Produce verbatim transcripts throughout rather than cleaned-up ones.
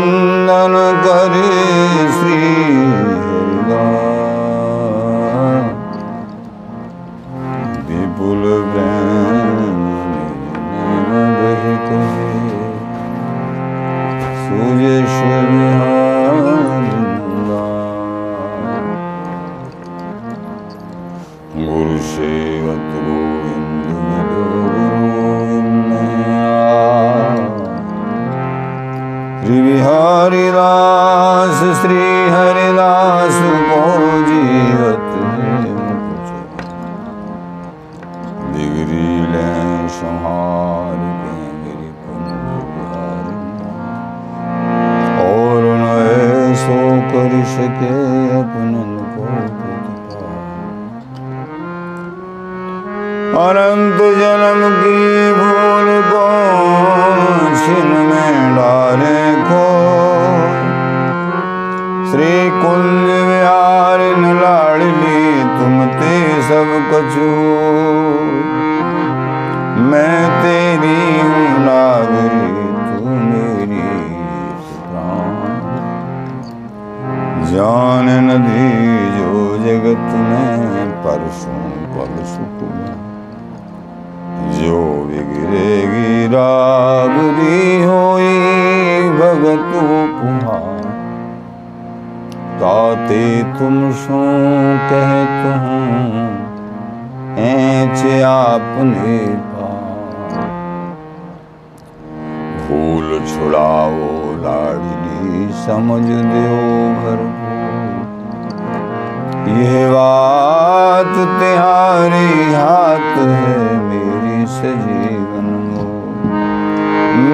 वंदन करे श्री राम विपुल ब्रह्म बहित सूर्य सूर्य गुरु सेवत गोविंद श्री हरिदास श्री हरिदास को जीवत डिगरी ले संहार डिगरी पुनर्विहार और न सो कर सके अपन अनंत जन्म की भूल को छिन में डाले को श्री कुंज विहार न लाड़ली तुम ते सब कछु मैं तेरी हूँ नागरी तू मेरी जान नदी जो जगत में परसों परसों तुम्हें जो बिगड़ेगी रागरी होई भगतु कुमार ताते तुम सो कहत हूँ ऐसे आपने पार भूल छुड़ाओ लाडली समझ दो घर यह बात तिहारे हाथ है जीवन हो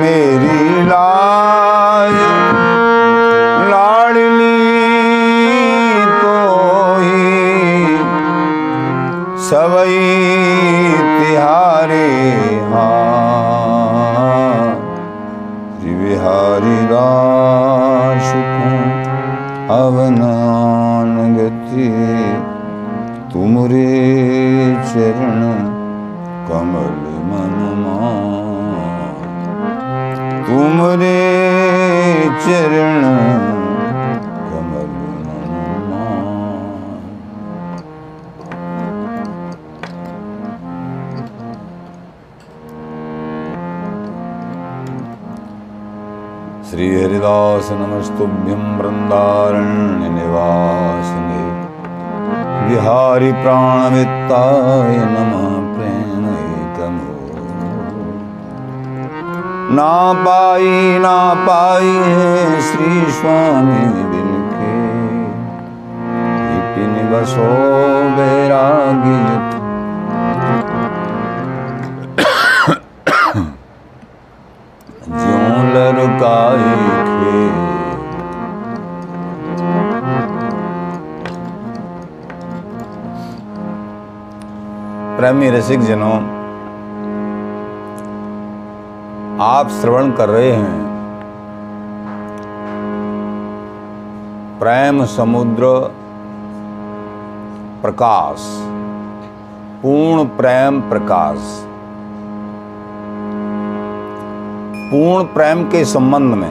मेरी लाज लाडली तो ही सबई तिहारे हाँ श्री बिहारी दास अवनान गति तुमरे चरण कमल मनमा तुमरे चरण कमल मनमा श्री हरिदास नमस्तुभ्यं वृंदारण्य निवासिने बिहारी प्राणवित्ताय नमः ना पाई ना पाई है श्री स्वामी बिन के विपिन बसो बैरागी जो ललकाई खे प्रेमी रसिक जनों आप श्रवण कर रहे हैं प्रेम समुद्र प्रकाश पूर्ण प्रेम प्रकाश पूर्ण प्रेम के संबंध में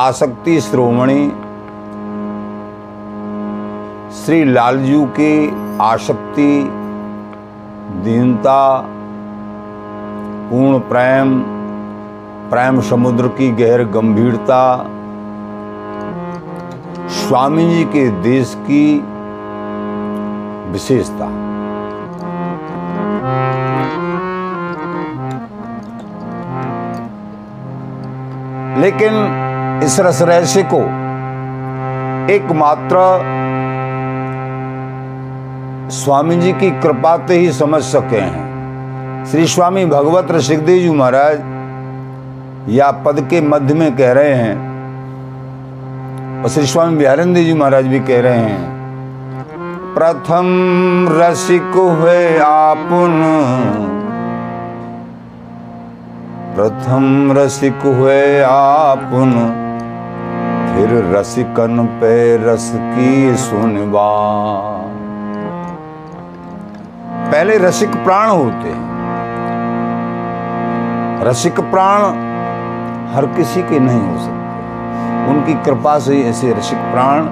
आसक्ति श्रोमणी श्री लालजू की आसक्ति दीनता पूर्ण प्रेम प्रेम समुद्र की गहर गंभीरता स्वामी जी के देश की विशेषता लेकिन इस रस रहस्य को एकमात्र स्वामी जी की कृपा से ही समझ सके हैं श्री स्वामी भगवत रसिकदेव जी महाराज या पद के मध्य में कह रहे हैं और श्री स्वामी बिहारेंद्र जी महाराज भी कह रहे हैं प्रथम रसिक हुए आपुन प्रथम रसिक हुए आपुन फिर रसिकन पे रस की सुनवा पहले रसिक प्राण होते हैं रसिक प्राण हर किसी के नहीं हो सकते। उनकी कृपा से ऐसे रसिक प्राण,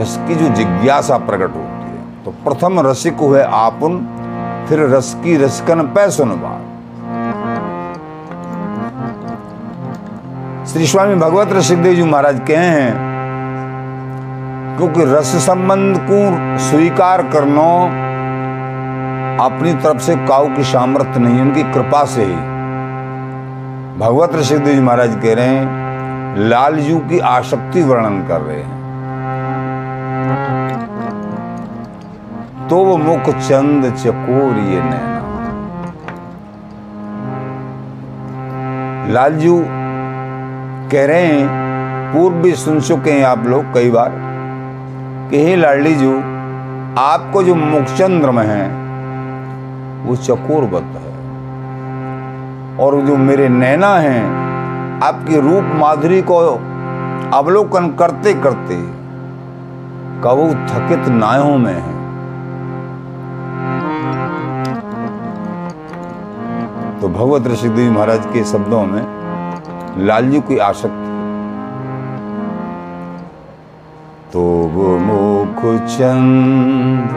रस की जो जिज्ञासा प्रकट होती है। तो प्रथम रसिक हुए आपुन, फिर रस की रसकन पै सुनबार। श्री स्वामी भगवत रसिकदेव जी महाराज कहे हैं, क्योंकि रस संबंध को स्वीकार करना अपनी तरफ से काउ की सामर्थ्य नहीं, उनकी कृपा से ही। भगवत ऋषिदेव जी महाराज कह रहे हैं, लालजू की आसक्ति वर्णन कर रहे हैं। तो वो मुख चंद चकोरिये नैना, लालजू कह रहे हैं, पूर्व भी सुन चुके हैं आप लोग कई बार, कि हे लाडली जू, आपको जो मुखचंद्र में है वो चकोरवत है, और जो मेरे नैना हैं आपकी रूप माधुरी को अवलोकन करते करते कबू थकित नायों में है। तो भगवत ऋषिदेव महाराज के शब्दों में लालजू की आसक्ति। तो वो मुख चंद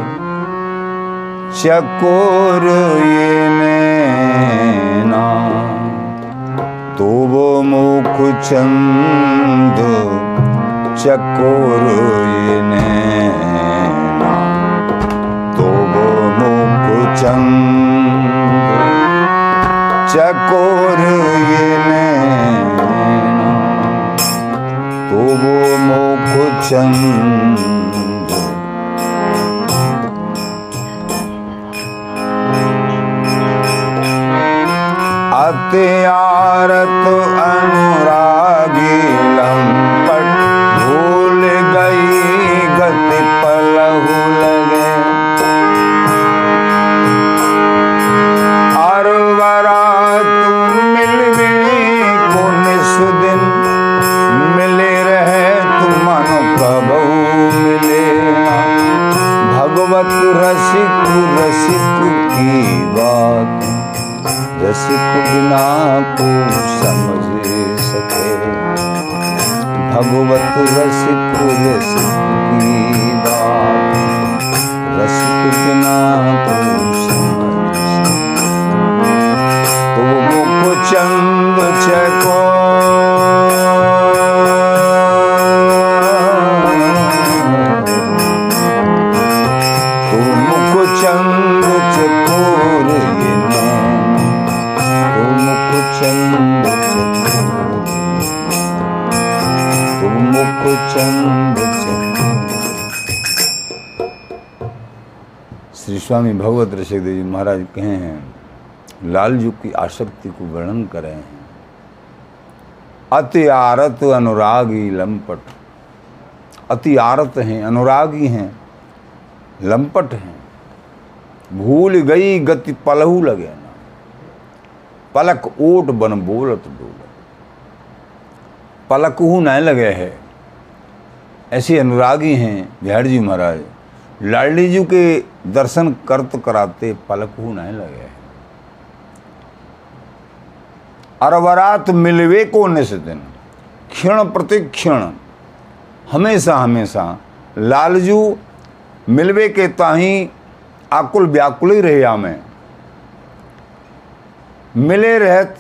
चकोरिये नैना, तो वो मुख चंद चकोरिये नैना, तो वो मुख चंद चकोरिये नैना, तो वो अति आरत अनुरागी लंपट भूल गई गति पलहु लगे, अरवरा तू मिलवे पुन सुदिन, मिले रहे तुमन कबू मिले। भगवत रसिक रसिक की बात रसिक बिना को समझ सके, भगवत रसिक रसिक की बात रसिक बिना को समझ सके। तो मुख चंद चकोर, तो मुख चंद चकोरिये नैना, चंद तुमको चंद। श्री स्वामी भगवत ऋषिदेव जी महाराज कहे हैं, लालजू की आसक्ति को वर्णन करे हैं। अति आरत अनुरागी लंपट, अति आरत हैं, अनुरागी हैं, लंपट हैं, भूल गई गति पलहु लगे, पलक ओट बन बोलत डोलत, पलकहु न लगे है। ऐसे अनुरागी हैं बिहारी जी महाराज, लाडली जी के दर्शन करत कराते पलकहु न लगे है। अरवरात मिलवे को निस्दिन, क्षण प्रतिक्षण, हमेशा हमेशा लालजू मिलवे के ताही आकुल व्याकुल ही रहे। में मिले रहत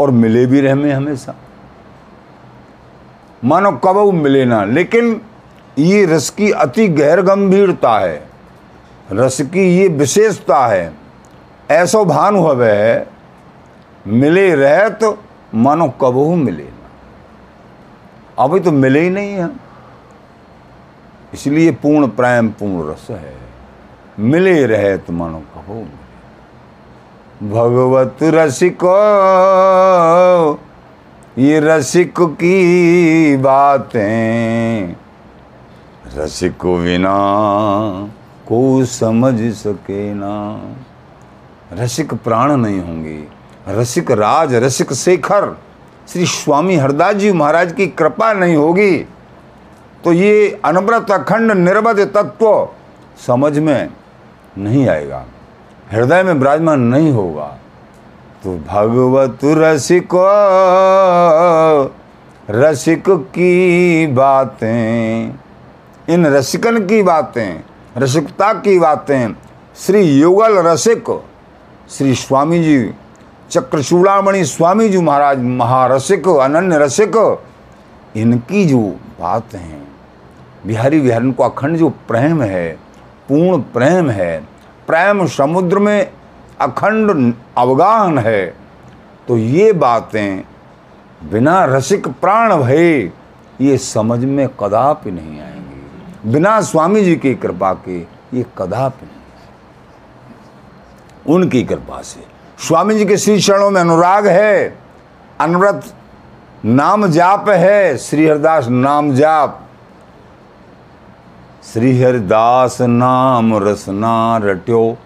और मिले भी रहमे हमेशा, मानो कबू मिले ना। लेकिन ये रस की अति गहर गंभीरता है, रस की ये विशेषता है। ऐसो भान हुआ है, मिले रहत मानो कबू मिले ना। अभी तो मिले ही नहीं है, इसलिए पूर्ण प्रेम पूर्ण रस है। मिले रहत मानो कबू। भगवत रसिको ये रसिक की बातें रसिक बिना को समझ सके ना। रसिक प्राण नहीं होंगे, रसिक राज, रसिक शेखर श्री स्वामी हरदास जी महाराज की कृपा नहीं होगी तो ये अनवरत अखंड निर्वध तत्व समझ में नहीं आएगा, हृदय में विराजमान नहीं होगा। तू भगवत रसिको रसिक की बातें, इन रसिकन की बातें, रसिकता की बातें, श्री योगल रसिक श्री स्वामी जी चक्रचूड़ामणि स्वामी जी महाराज महारसिक अनन्य रसिक, इनकी जो बात हैं बिहारी विहारन को अखंड जो प्रेम है, पूर्ण प्रेम है, प्रेम समुद्र में अखंड अवगाहन है, तो ये बातें बिना रसिक प्राण भये ये समझ में कदापि नहीं आएंगी, बिना स्वामी जी की कृपा के ये कदापि नहीं। उनकी कृपा से स्वामी जी के श्री चरणों में अनुराग है, अनवरत नाम जाप है, श्री हरिदास नाम जाप, श्री हरिदास नाम रसना रट्यो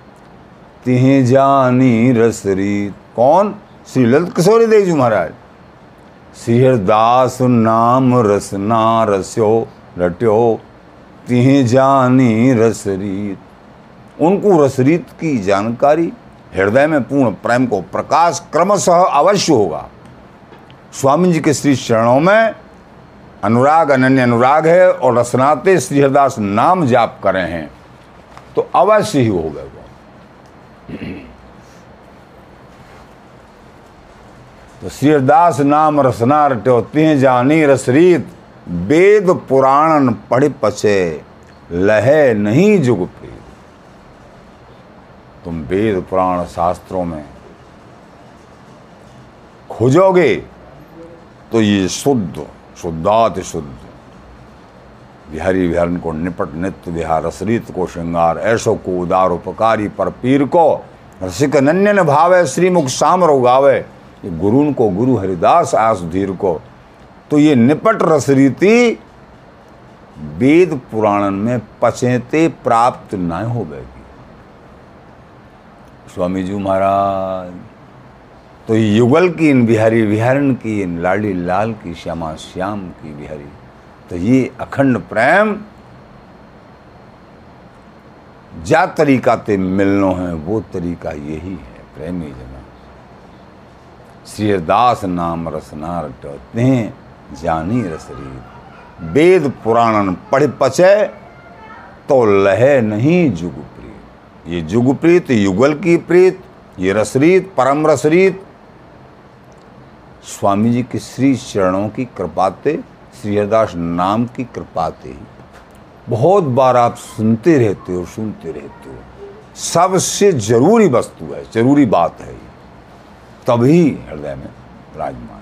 तिहें जानी रसरी, कौन? श्री ललित किशोरी देव जी महाराज, श्री हरिदास नाम रसना रस्यो रट्यो तिहें जानी रसरीत। उनको रसरीत की जानकारी, हृदय में पूर्ण प्रेम को प्रकाश क्रमशः अवश्य होगा। स्वामी जी के श्री चरणों में अनुराग अनन्य अनुराग है और रसनाते श्री हरिदास नाम जाप करे हैं तो अवश्य ही होगा। तो श्री हरिदास नाम रसना रट्यो तिहें जानी रसरीत, वेद पुराण पढ़ पचे लहे नहीं जुग प्रीत। तुम वेद पुराण शास्त्रों में खोजोगे तो ये शुद्ध शुद्धाति शुद्ध बिहारी विहारन को निपट नित्य विहार रसरीत को श्रृंगार, ऐसो को उदार उपकारी पर पीर को रसिक नन्य न भावे, श्रीमुख सामर उगावे, गुरुन को गुरु हरिदास आस धीर को। तो ये निपट रसरीति वेद पुराणन में पचेते प्राप्त न हो बैगी। स्वामी जी महाराज तो युगल की, इन बिहारी विहारन की, इन लाड़ी लाल की, श्यामा श्याम की बिहारी, तो ये अखंड प्रेम जा तरीका ते मिलनो है वो तरीका यही है प्रेमी जना। श्री हरिदास नाम रसना रट्यो तिहें जानी रसरीत, वेद पुराणन पढ़ पचे तो लहे नहीं जुग प्रीत। ये जुग प्रीत युगल की प्रीत, ये रसरीत परम रसरीत स्वामी जी के श्री चरणों की कृपाते, श्री हरिदास नाम की कृपाते ही। बहुत बार आप सुनते रहते हो सुनते रहते हो, सबसे जरूरी वस्तु है, जरूरी बात है, तभी हृदय में विराजमान।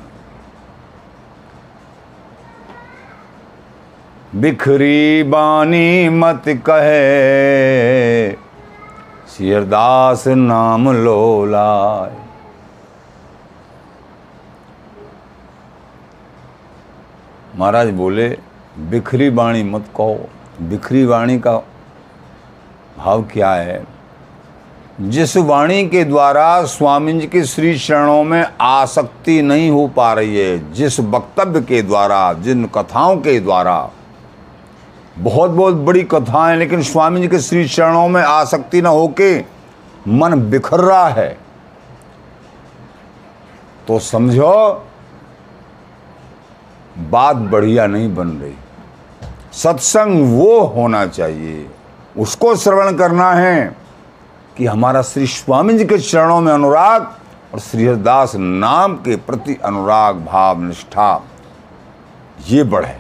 बिखरी बानी मत कहे श्री हरिदास नाम लोलाए, महाराज बोले बिखरी वाणी मत कहो। बिखरी वाणी का भाव क्या है? जिस वाणी के द्वारा स्वामी जी के श्री चरणों में आसक्ति नहीं हो पा रही है, जिस वक्तव्य के द्वारा, जिन कथाओं के द्वारा, बहुत बहुत बड़ी कथाएं लेकिन स्वामी जी के श्री चरणों में आसक्ति न होके मन बिखर रहा है, तो समझो बात बढ़िया नहीं बन रही। सत्संग वो होना चाहिए, उसको श्रवण करना है कि हमारा श्री स्वामी जी के चरणों में अनुराग और श्री हरिदास नाम के प्रति अनुराग भाव निष्ठा ये बढ़े।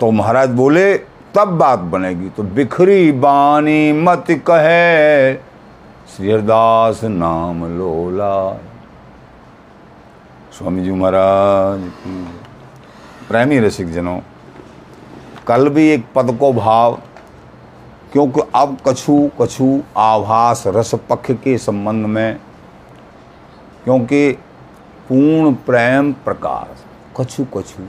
तो महाराज बोले तब बात बनेगी। तो बिखरी बानी मत कहे श्री हरिदास नाम लोला, स्वामी जी महाराज। प्रेमी रसिक जनों, कल भी एक पद को भाव, क्योंकि अब कछु कछु आभास रस पक्ष के संबंध में, क्योंकि पूर्ण प्रेम प्रकाश कछु कछु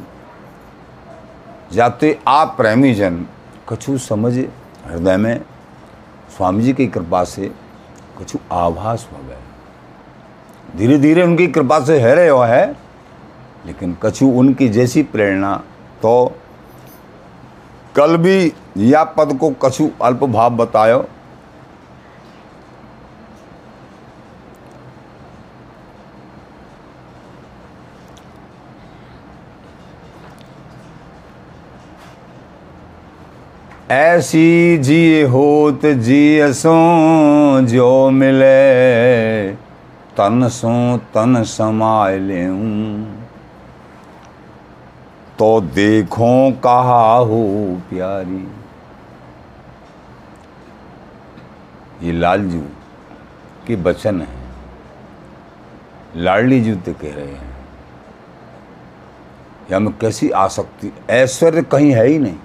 जाते आप प्रेमी जन कछु समझ हृदय में स्वामी जी की कृपा से कछु आभास हो गए, धीरे धीरे उनकी कृपा से है रहे हो है, लेकिन कछु उनकी जैसी प्रेरणा। तो कल भी या पद को कछु अल्प भाव बतायो, ऐसी जी होत जियसों जो मिले तन सो तन समाय लेऊं। तो देखो कहा हो प्यारी, ये लालजू के बचन है, लाडली जू तो कह रहे हैं। हम कैसी आसक्ति, ऐश्वर्य कहीं है ही नहीं,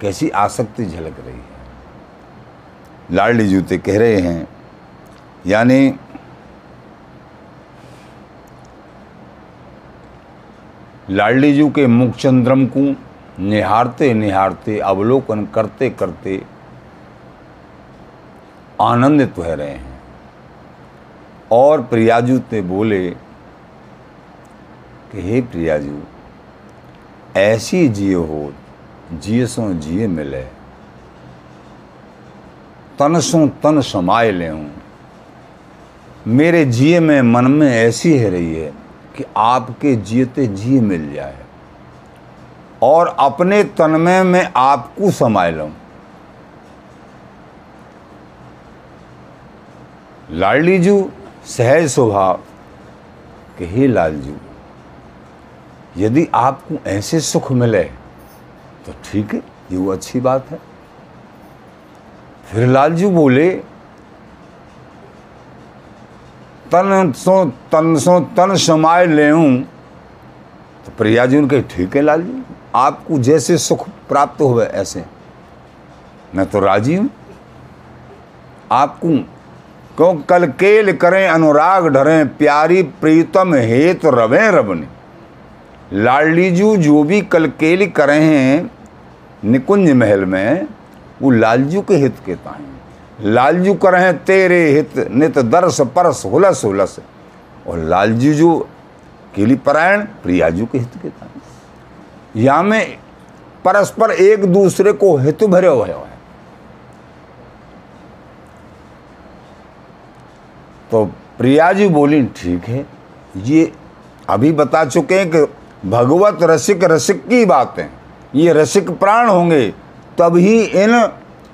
कैसी आसक्ति झलक रही है। लाडली जूते कह रहे हैं, यानी लाडली जू के मुख चंद्रम को निहारते निहारते, अवलोकन करते करते आनंदित हो रहे हैं। और प्रियाजूते बोले कि हे प्रियाजू, ऐसी जियो हो जिय सो जिये मिले तन सो तन समाये लेऊं। मेरे जिये में मन में ऐसी है रही है कि आपके जियते जिये मिल जाए और अपने तन में मैं आपको समाये लूं। लाडली जू सहज स्वभाव के, हे लालजू, यदि आपको ऐसे सुख मिले तो ठीक है, ये वो अच्छी बात है। फिर लालजू बोले, तन सो तन सो तन समाय लेऊं। तो प्रियाजू ने कही, ठीक है लालजू, आपको जैसे सुख प्राप्त हो ऐसे मैं तो राजी हूँ। आपको क्यों कल केल करें अनुराग ढरें, प्यारी प्रीतम हेत तो रवें रबने। लाडलीजू जो भी कलकेली करे हैं निकुंज महल में, वो लालजू के हित के ताएं। लालजू करे हैं तेरे हित नित दर्श परस हुलस हुलस। और लालजू जो केली परायण, प्रियाजू के हित के ताएं। यहाँ में परस्पर एक दूसरे को हेतु भरे हुए है। तो प्रियाजू बोली, ठीक है, ये अभी बता चुके हैं कि भगवत रसिक रसिक की बातें, ये रसिक प्राण होंगे तभी इन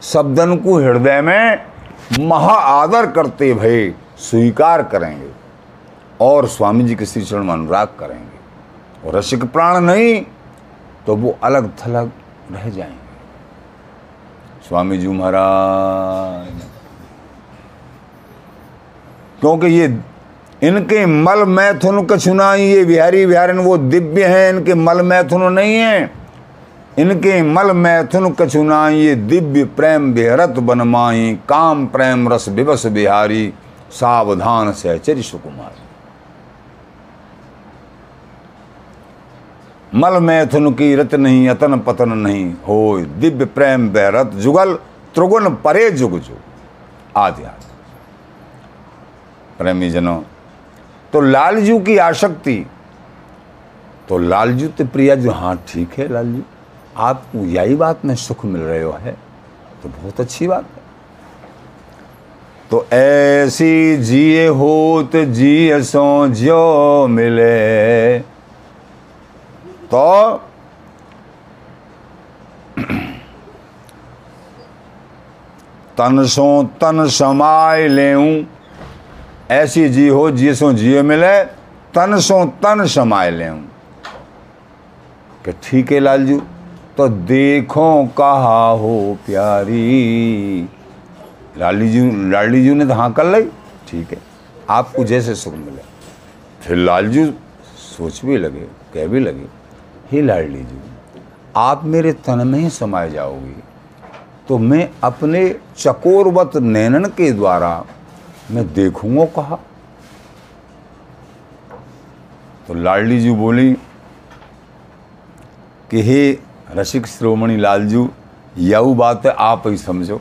शब्दन को हृदय में महा आदर करते भय स्वीकार करेंगे और स्वामी जी के श्री चरण में अनुराग करेंगे। और रसिक प्राण नहीं तो वो अलग थलग रह जाएंगे। स्वामी जी महाराज, क्योंकि ये इनके मल मैथुन कछुनाई, ये बिहारी बिहारिन वो दिव्य हैं, इनके मल मैथुन नहीं हैं। इनके मल मैथुन कछुनाई, ये दिव्य प्रेम बेहरत बनमाई, काम प्रेम रस विवश बिहारी, सावधान सहचरी सुकुमारी। मल मैथुन की रत नहीं, अतन पतन नहीं हो, दिव्य प्रेम बेहरत जुगल त्रिगुण परे जुग जुग आदि आदि। प्रेमी जनों, तो लालजू की आसक्ति, तो लालजू तो प्रियाजू, हाँ ठीक है लालजू, आपको यही बात में सुख मिल रहे हो है तो बहुत अच्छी बात है। तो ऐसी जिये होत जिय सो ज्यो मिले, तो तन सो तन समाय लेऊं। ऐसी जी हो जिय सो जिये मिले तन सो तन समाय लेऊं। कि ठीक है लालजू, तो देखो कहा हो प्यारी। लालीजू लालीजू ने तो हाँ कर ली, ठीक है, आपको जैसे सुख मिले। फिर लालजू सोच भी लगे, कह भी लगे, हे लालीजू, आप मेरे तन में ही समाये जाओगी तो मैं अपने चकोरवत नैनन के द्वारा मैं देखूंगा कहा। तो लाडली जी बोली कि हे रसिक श्रोमणी लालजू, यऊ बात है आप ही समझो।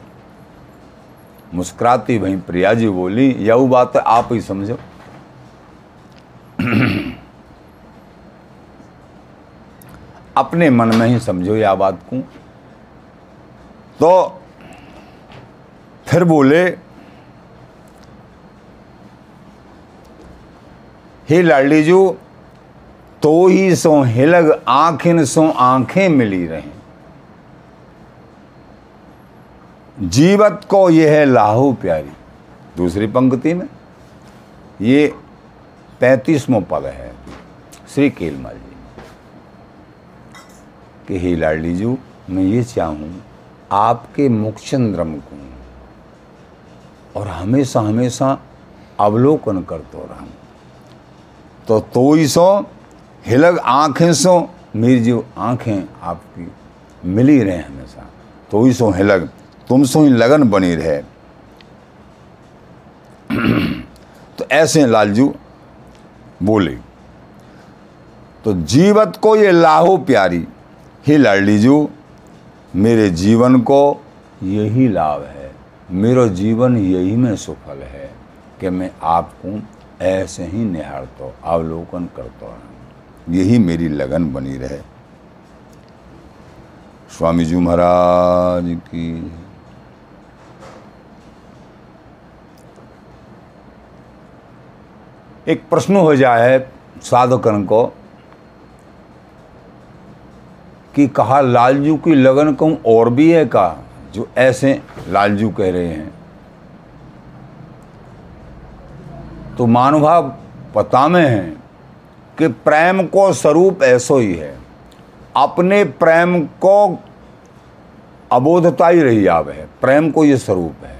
मुस्कुराती भाई प्रियाजी बोली, यऊ बात है आप ही समझो। अपने मन में ही समझो यह बात को। तो फिर बोले, हे लाडलीजू, तो ही सो हिलग आँखिन सो आँखें मिली रहें। जीवत को यह है लाहू प्यारी। दूसरी पंक्ति में ये पैंतीसवां पद है श्री केलमल जी कि हे लाडली जी, मैं ये चाहूँ आपके मुख चंद्रम को और हमेशा हमेशा अवलोकन करते रहूँ, तो तोई सो हिलग आँखें सो मेरी जो आँखें आपकी मिली रहे हमेशा, तोई सो हिलग तुम सो ही लगन बनी रहे। तो ऐसे लालजू बोले तो जीवत को ये लाहो प्यारी, हे लाडली जू मेरे जीवन को यही लाभ है, मेरा जीवन यही में सफल है कि मैं आपको ऐसे ही निहारता हूँ, अवलोकन करता हूँ, यही मेरी लगन बनी रहे। स्वामी जी महाराज की। एक प्रश्न हो जाए साधकन को कि कहा लालजू की लगन कहूँ और भी है, कहा जो ऐसे लालजू कह रहे हैं, तो मानुभाव पता में है कि प्रेम को स्वरूप ऐसो ही है, अपने प्रेम को अबोधता ही रही आव है, प्रेम को ये स्वरूप है,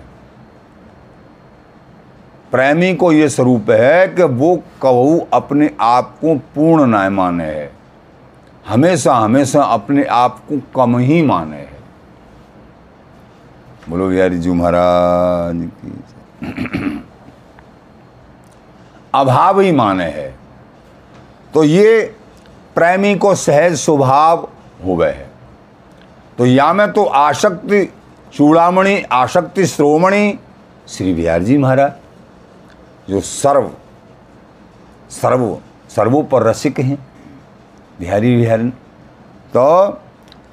प्रेमी को ये स्वरूप है कि वो कहू अपने आप को पूर्ण ना माने है, हमेशा हमेशा अपने आप को कम ही माने है। बोलो बिहारी जी महाराज की। अभाव ही माने है, तो ये प्रेमी को सहज स्वभाव हुए है। तो या में तो आसक्ति चूड़ामणि आसक्ति श्रोमणि श्री बिहारी जी महाराज जो सर्व सर्व सर्वों पर रसिक हैं बिहारी बिहारी, तो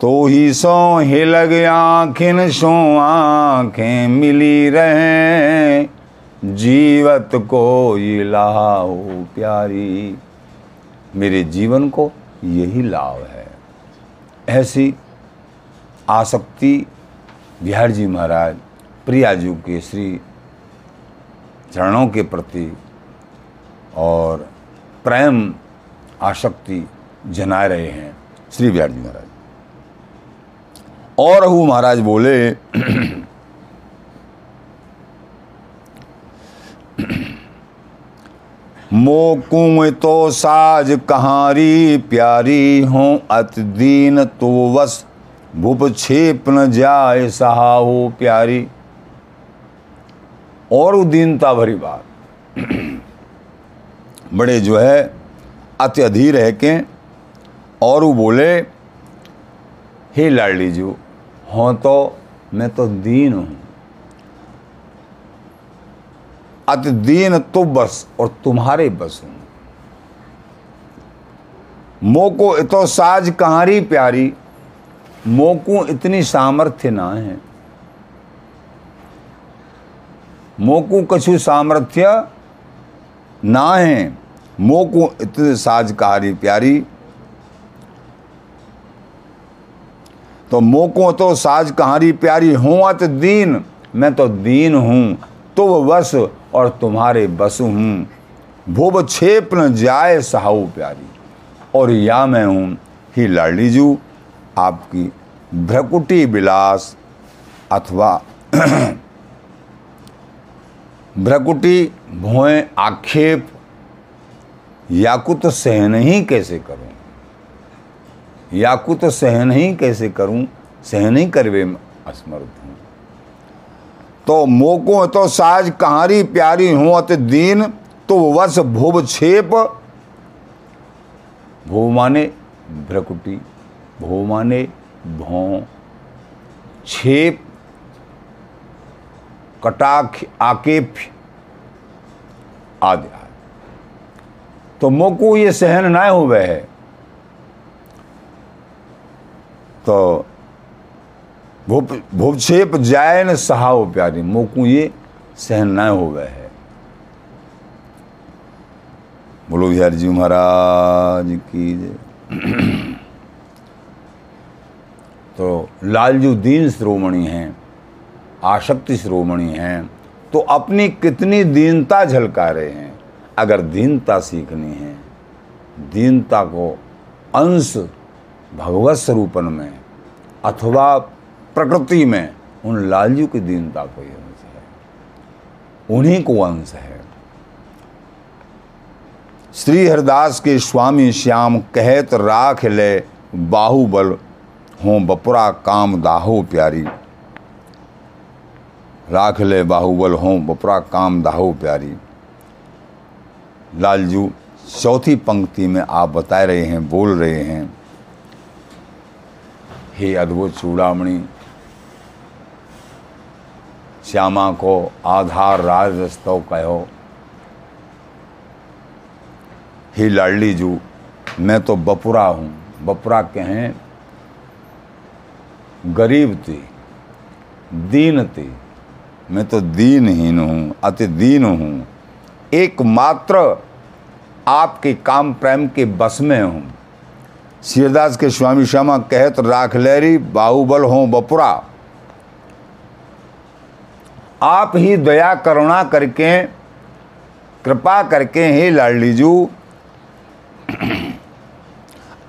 तो ही सो हिलग आँखिन सो आँखें मिली रहे, जीवत को ये लाओ प्यारी, मेरे जीवन को यही लाभ है। ऐसी आसक्ति बिहारी जी महाराज प्रियाजू के श्री चरणों के प्रति और प्रेम आसक्ति जना रहे हैं श्री बिहारी जी महाराज। और हु महाराज बोले मोकुए तो साज कहारी प्यारी हो अत दीन तो वस भूप छेप न जाए सहाओ प्यारी। और दीनता भरी बात बड़े जो है अत्यधीर है के। और वो बोले हे लाडली जी हों तो मैं तो दीन हूँ, अति दीन तो बस और तुम्हारे बस हूँ। मोको इतो साज कहारी प्यारी, मोको इतनी सामर्थ्य ना है, मोको कछु सामर्थ्य ना है, मोको इतनी साज कहारी प्यारी। तो मोको तो साज कहारी प्यारी हूँ अत दीन, मैं तो दीन हूँ, तुम वस और तुम्हारे बस हूँ, भूब छेप न जाए सहाऊ प्यारी। और या मैं हूँ ही लाडली जू आपकी भ्रकुटी विलास अथवा भ्रकुटी भोएं आक्षेप याकू तो सहन ही कैसे करूँ, याकू तो सहन ही कैसे करूं, सहन ही करवे असमर्थ हूँ। तो मोको तो साज कहारी प्यारी हूँ अति दीन तो वस भूब छेप, भूब माने भ्रकुटी, भूब माने भौं, छेप कटाक्ष आकेप्य आदि। तो मोको ये सहन ना हुए है, तो भूप भूपक्षेप जाय न सहाओ प्यारी, मोकू ये सहन न हो गए है। बोलो बिहारी जी महाराज की जय। तो लालजू दीन श्रोमणी हैं, आसक्ति श्रोमणी हैं तो अपनी कितनी दीनता झलका रहे हैं। अगर दीनता सीखनी है, दीनता को अंश भगवत स्वरूपन में अथवा प्रकृति में उन लालियों की दीनता को ही अंश है, उन्हीं को अंश है। श्री हरदास के स्वामी श्याम कहत राख ले बाहुबल हों बपुरा काम दाहो प्यारी, राख ले बाहुबल हों बपुरा काम दाहो प्यारी। लालजू चौथी पंक्ति में आप बता रहे हैं, बोल रहे हैं, हे अद्भुत चूड़ामणि, श्यामा को आधार राज रस्तव कहो। हे लाडली जू, मैं तो बपुरा हूँ। बपुरा कहें गरीब थी, दीन थी, मैं तो दीनहीन हूँ, अति दीन हूँ। एकमात्र आपके काम प्रेम के बस में हूँ। श्रीदास के स्वामी श्यामा कहत राख लहरी बाहुबल हों बपुरा। आप ही दया करुणा करके, कृपा करके, हे लाडली जू,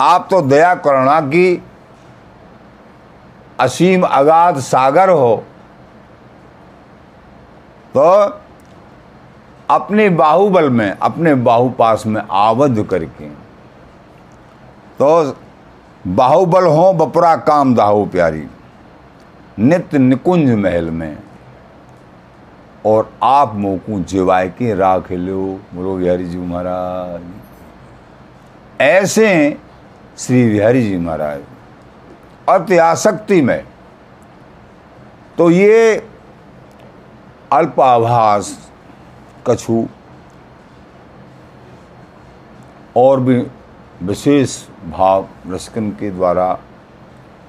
आप तो दया करुणा की असीम अगाध सागर हो, तो अपने बाहुबल में, अपने बाहुपाश में आबद्ध करके, तो बाहुबल हों बपुरा काम दाहो प्यारी, नित्य निकुंज महल में, और आप मोकू जिवाए के राख लो। बोलो बिहारी जी महाराज। ऐसे श्री बिहारी जी महाराज अति आसक्ति में, तो ये अल्पाभास कछु और भी विशेष भाव रसकिन के द्वारा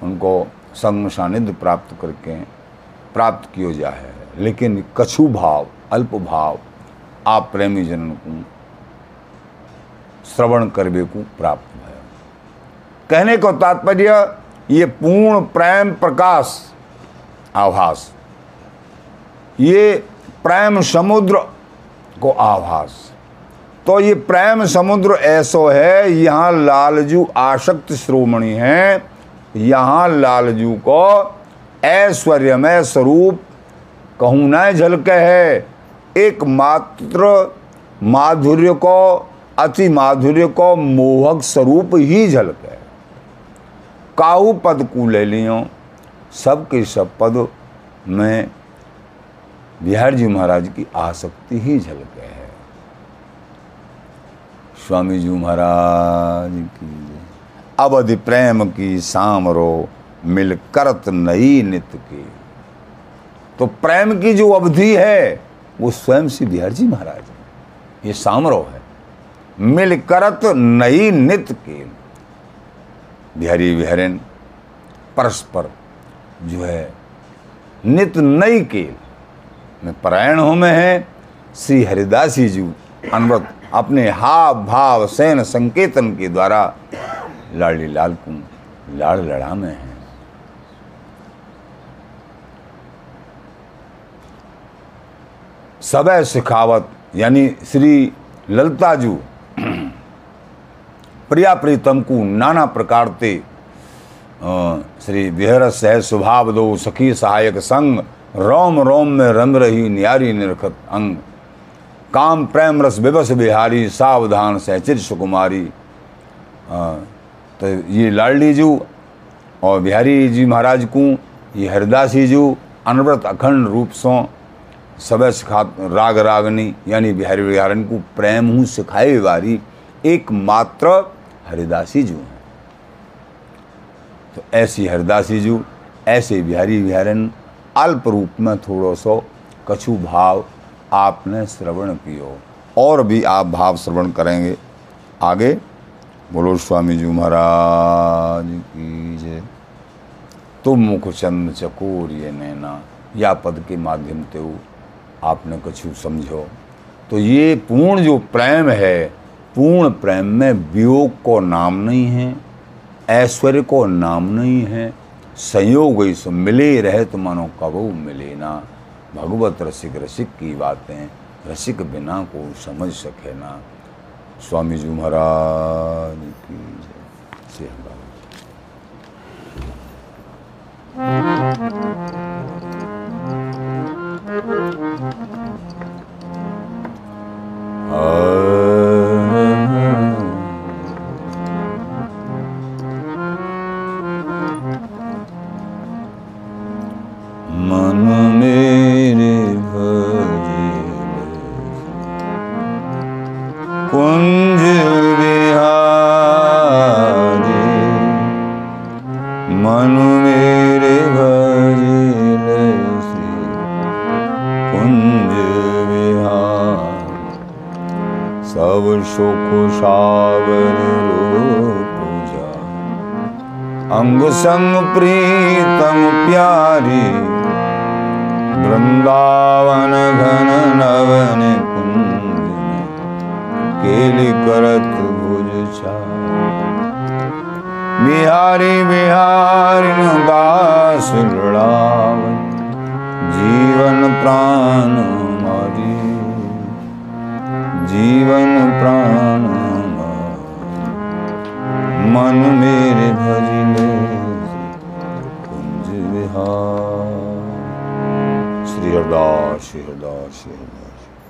उनको संग सानिध्य प्राप्त करके प्राप्त किया जा है, लेकिन कछु भाव, अल्प भाव आप प्रेमी जनन को श्रवण करबे को प्राप्त है। कहने को तात्पर्य ये पूर्ण प्रेम प्रकाश आभास, ये प्रेम समुद्र को आभास, तो ये प्रेम समुद्र ऐसो है। यहाँ लालजू आसक्त श्रोमणी हैं, यहाँ लालजू को ऐश्वर्यमय स्वरूप कहूँ न झलके है। एकमात्र माधुर्य को, अति माधुर्य को मोहक स्वरूप ही झलके। काहू पद को ले लियो, सब के सब पद में बिहार जी महाराज की आसक्ति ही झलके है। स्वामी जी महाराज की अवधि प्रेम की सामरो मिल करत नई नित की। तो प्रेम की जो अवधि है वो स्वयं श्री बिहार जी महाराज है, ये सामरो है। मिल करत नई नित की, बिहारी बिहारिन परस्पर जो है नित नई के मैं परायण हों में है। श्री हरिदासी जी अनवरत अपने हाव भाव सेन संकेतन के द्वारा लाडली लाल को लाड़ लड़ा में है। सबे सिखावत यानी श्री ललता जू प्रिया प्रीतम को नाना प्रकार ते श्री बिहर सह स्वभाव दो सखी सहायक संग, रोम रोम में रम रही न्यारी निरखत अंग, काम प्रेम रस विवश बिहारी सावधान सहचित सुकुमारी। तो ये लाडली जू और बिहारी जी महाराज को ये हरिदासी जू अनवरत अखंड रूप सो सब सिखा राग रागनी यानी बिहारी बिहारन को प्रेम हूँ सिखाए वारी एकमात्र हरिदासी जू हैं। तो ऐसी हरिदासी जू, ऐसे बिहारी बिहारन अल्प रूप में थोड़ो सो कछु भाव आपने श्रवण कियो, और भी आप भाव श्रवण करेंगे आगे। बोलो स्वामी जी महाराज की जय। तुम मुखचंद चकोर ये नैना, या पद के माध्यम से वो आपने कछु समझो। तो ये पूर्ण जो प्रेम है, पूर्ण प्रेम में वियोग को नाम नहीं है, ऐश्वर्य को नाम नहीं है, संयोग सो मिले रहे तो मनो कबो मिले ना। भगवत रसिक रसिक की बातें रसिक बिना को समझ सके ना। स्वामी जी महाराज की जय। अंग संग प्रीतम प्यारी वृंदावन घन नवन कुंज केली करत भुज बिहारी बिहारी दास लड़ावन जीवन प्राण हमारी जीवन प्राण मन मेरे भजले कुंज विहार। श्री हरदास श्री हरदास श्री हरदास।